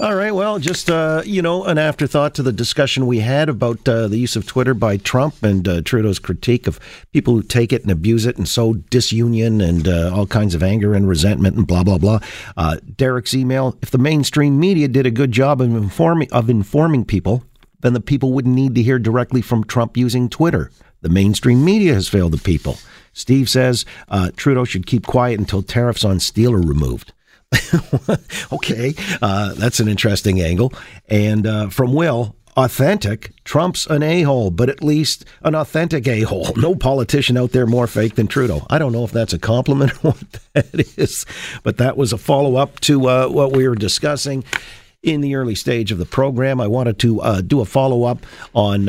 All right, well, just, an afterthought to the discussion we had about the use of Twitter by Trump and Trudeau's critique of people who take it and abuse it and sow disunion and all kinds of anger and resentment and blah, blah, blah. Derek's email, if the mainstream media did a good job of informing people, then the people wouldn't need to hear directly from Trump using Twitter. The mainstream media has failed the people. Steve says Trudeau should keep quiet until tariffs on steel are removed. Okay, that's an interesting angle. And from Will, authentic, Trump's an a-hole, but at least an authentic a-hole. No politician out there more fake than Trudeau. I don't know if that's a compliment or what that is, but that was a follow-up to what we were discussing in the early stage of the program. I wanted to do a follow-up on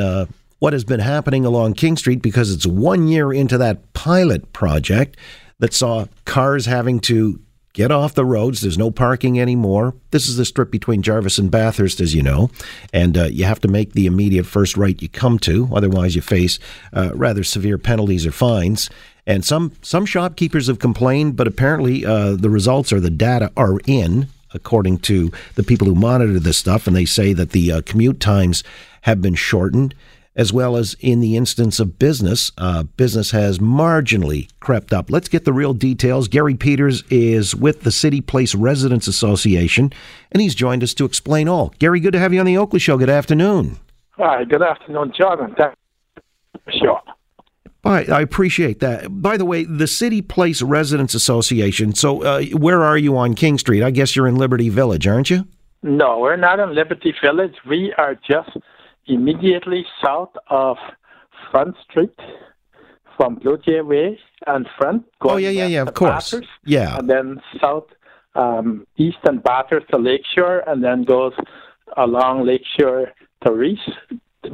what has been happening along King Street, because it's 1 year into that pilot project that saw cars having to get off the roads. There's no parking anymore. This is the strip between Jarvis and Bathurst, as you know, and you have to make the immediate first right you come to. Otherwise, you face rather severe penalties or fines. And some shopkeepers have complained, but apparently the results or the data are in, according to the people who monitor this stuff, and they say that the commute times have been shortened, as well as in the instance of business. Business has marginally crept up. Let's get the real details. Gary Pieters is with the City Place Residents Association, and he's joined us to explain all. Gary, good to have you on the Oakley Show. Good afternoon. Hi, good afternoon, John, and thanks for the show. I appreciate that. By the way, the City Place Residents Association, so where are you on King Street? I guess you're in Liberty Village, aren't you? No, we're not in Liberty Village. We are just immediately south of Front Street from Blue Jay Way and Front. Yeah, of course. Bathurst, yeah. And then south east and Bathurst to Lakeshore, and then goes along Lakeshore to Reese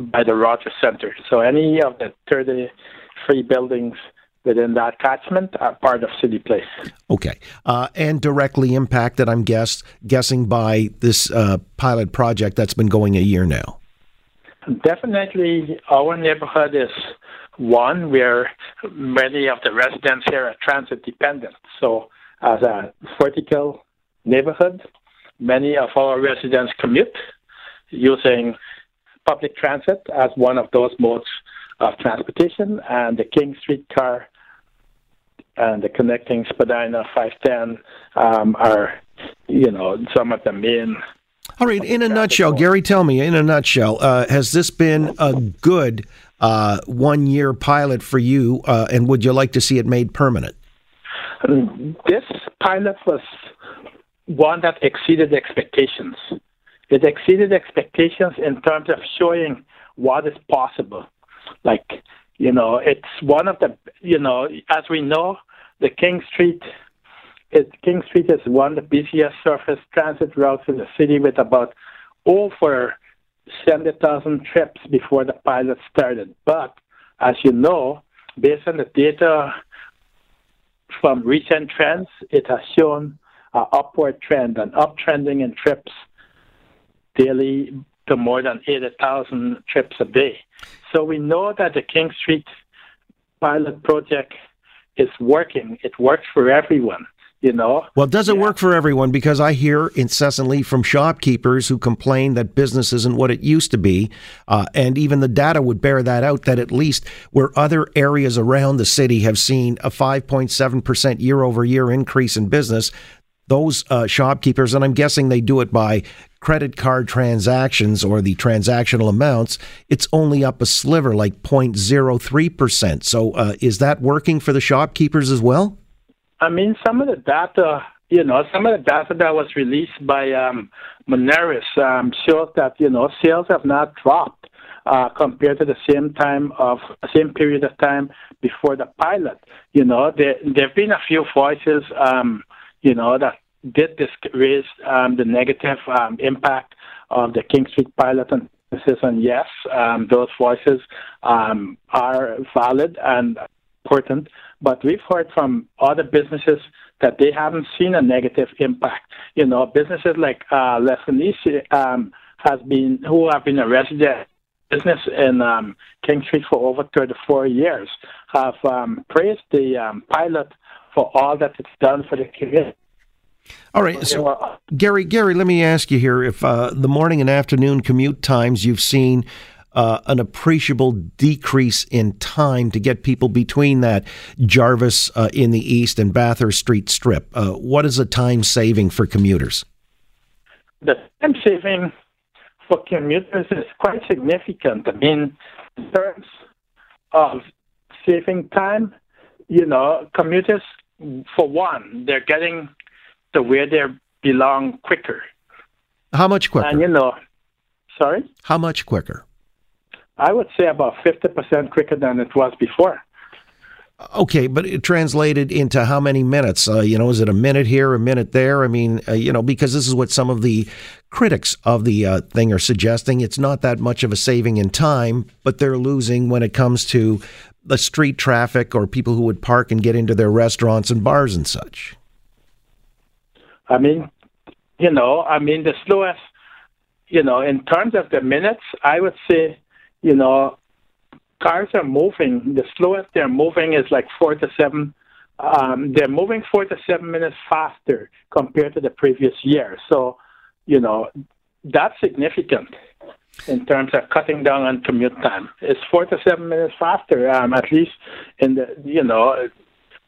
by the Rogers Center. So any of the 33 buildings within that catchment are part of City Place. Okay. And directly impacted, I'm guessing, by this pilot project that's been going a year now. Definitely, our neighborhood is one where many of the residents here are transit dependent. So as a vertical neighborhood, many of our residents commute using public transit as one of those modes of transportation, and the King Street car and the connecting Spadina 510 are, some of the main. All right, in a nutshell, Gary, tell me, has this been a good 1 year pilot for you, and would you like to see it made permanent? This pilot was one that exceeded expectations. It exceeded expectations in terms of showing what is possible. It's one of the, as we know, King Street is one of the busiest surface transit routes in the city, with about over 70,000 trips before the pilot started. But as you know, based on the data from recent trends, it has shown an upward trend, an uptrending in trips daily to more than 80,000 trips a day. So we know that the King Street pilot project is working. It works for everyone. Well, it doesn't work for everyone, because I hear incessantly from shopkeepers who complain that business isn't what it used to be. And even the data would bear that out, that at least where other areas around the city have seen a 5.7% year-over-year increase in business, those shopkeepers, and I'm guessing they do it by credit card transactions or the transactional amounts, it's only up a sliver, like 0.03%. So is that working for the shopkeepers as well? I mean, some of the data that was released by Moneris shows that, sales have not dropped compared to the same period of time before the pilot. There have been a few voices, that did raise the negative impact of the King Street pilot on businesses, and yes, those voices are valid and important, but we've heard from other businesses that they haven't seen a negative impact. You know, businesses like Lesenski who have been a resident business in King Street for over 34 years, have praised the pilot for all that it's done for the community. All right, so Gary, let me ask you here if the morning and afternoon commute times, you've seen an appreciable decrease in time to get people between that Jarvis in the east and Bathurst Street strip. What is the time saving for commuters? The time saving for commuters is quite significant. I mean, in terms of saving time, you know, commuters, for one, they're getting to where they belong quicker. How much quicker? And, you know, sorry? How much quicker? I would say about 50% quicker than it was before. Okay, but it translated into how many minutes? You know, is it a minute here, a minute there? I mean, you know, because this is what some of the critics of the thing are suggesting. It's not that much of a saving in time, but they're losing when it comes to the street traffic or people who would park and get into their restaurants and bars and such. I mean, you know, the slowest, you know, in terms of the minutes, I would say, you know, cars are moving. The slowest they're moving is like 4 to 7. They're moving 4 to 7 minutes faster compared to the previous year. So, you know, that's significant in terms of cutting down on commute time. It's 4 to 7 minutes faster, at least in the, you know,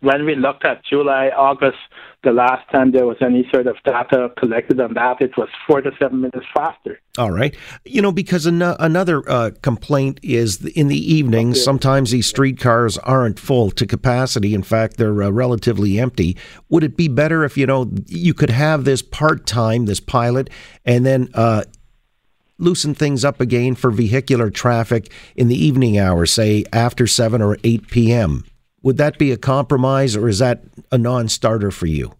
when we looked at July, August, the last time there was any sort of data collected on that, it was 4 to 7 minutes faster. All right. You know, because another complaint is in the evenings, sometimes these streetcars aren't full to capacity. In fact, they're relatively empty. Would it be better if, you know, you could have this part-time, this pilot, and then loosen things up again for vehicular traffic in the evening hours, say after 7 or 8 p.m.? Would that be a compromise, or is that a non-starter for you?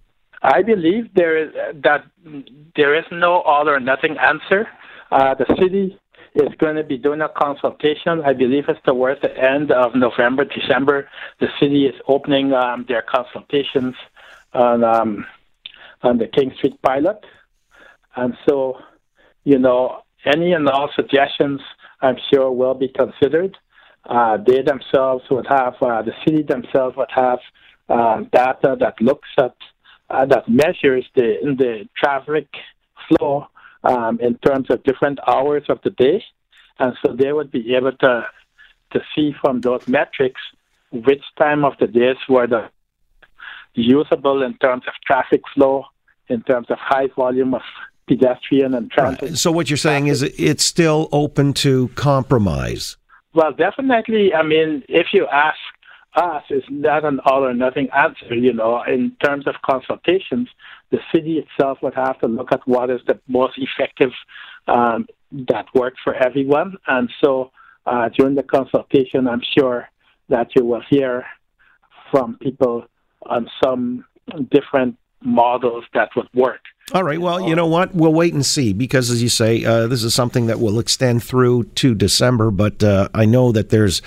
I believe there is no all-or-nothing answer. The city is going to be doing a consultation. I believe it's towards the end of November, December. The city is opening their consultations on the King Street pilot. And so, you know, any and all suggestions, I'm sure, will be considered. They themselves would have, the city themselves would have data that looks at, that measures the traffic flow in terms of different hours of the day. And so they would be able to see from those metrics which time of the days were the usable in terms of traffic flow, in terms of high volume of pedestrian and transit. Right. So what you're saying is it's still open to compromise. Well, definitely. I mean, if you ask us, it's not an all-or-nothing answer, you know. In terms of consultations, the city itself would have to look at what is the most effective that works for everyone. And so during the consultation, I'm sure that you will hear from people on some different models that would work. All right. Well, you know what? We'll wait and see, because, as you say, this is something that will extend through to December. But I know that there's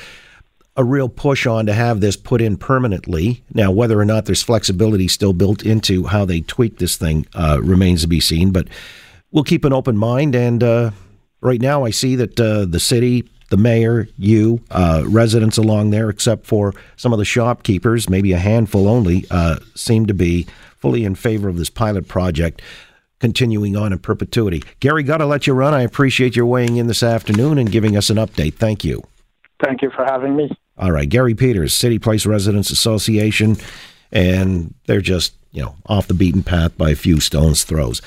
a real push on to have this put in permanently. Now, whether or not there's flexibility still built into how they tweak this thing remains to be seen. But we'll keep an open mind. And right now I see that the city, the mayor, you, residents along there, except for some of the shopkeepers, maybe a handful only, seem to be fully in favor of this pilot project continuing on in perpetuity. Gary, got to let you run. I appreciate your weighing in this afternoon and giving us an update. Thank you. Thank you for having me. All right. Gary Pieters, City Place Residents Association, and they're just, you know, off the beaten path by a few stones' throws.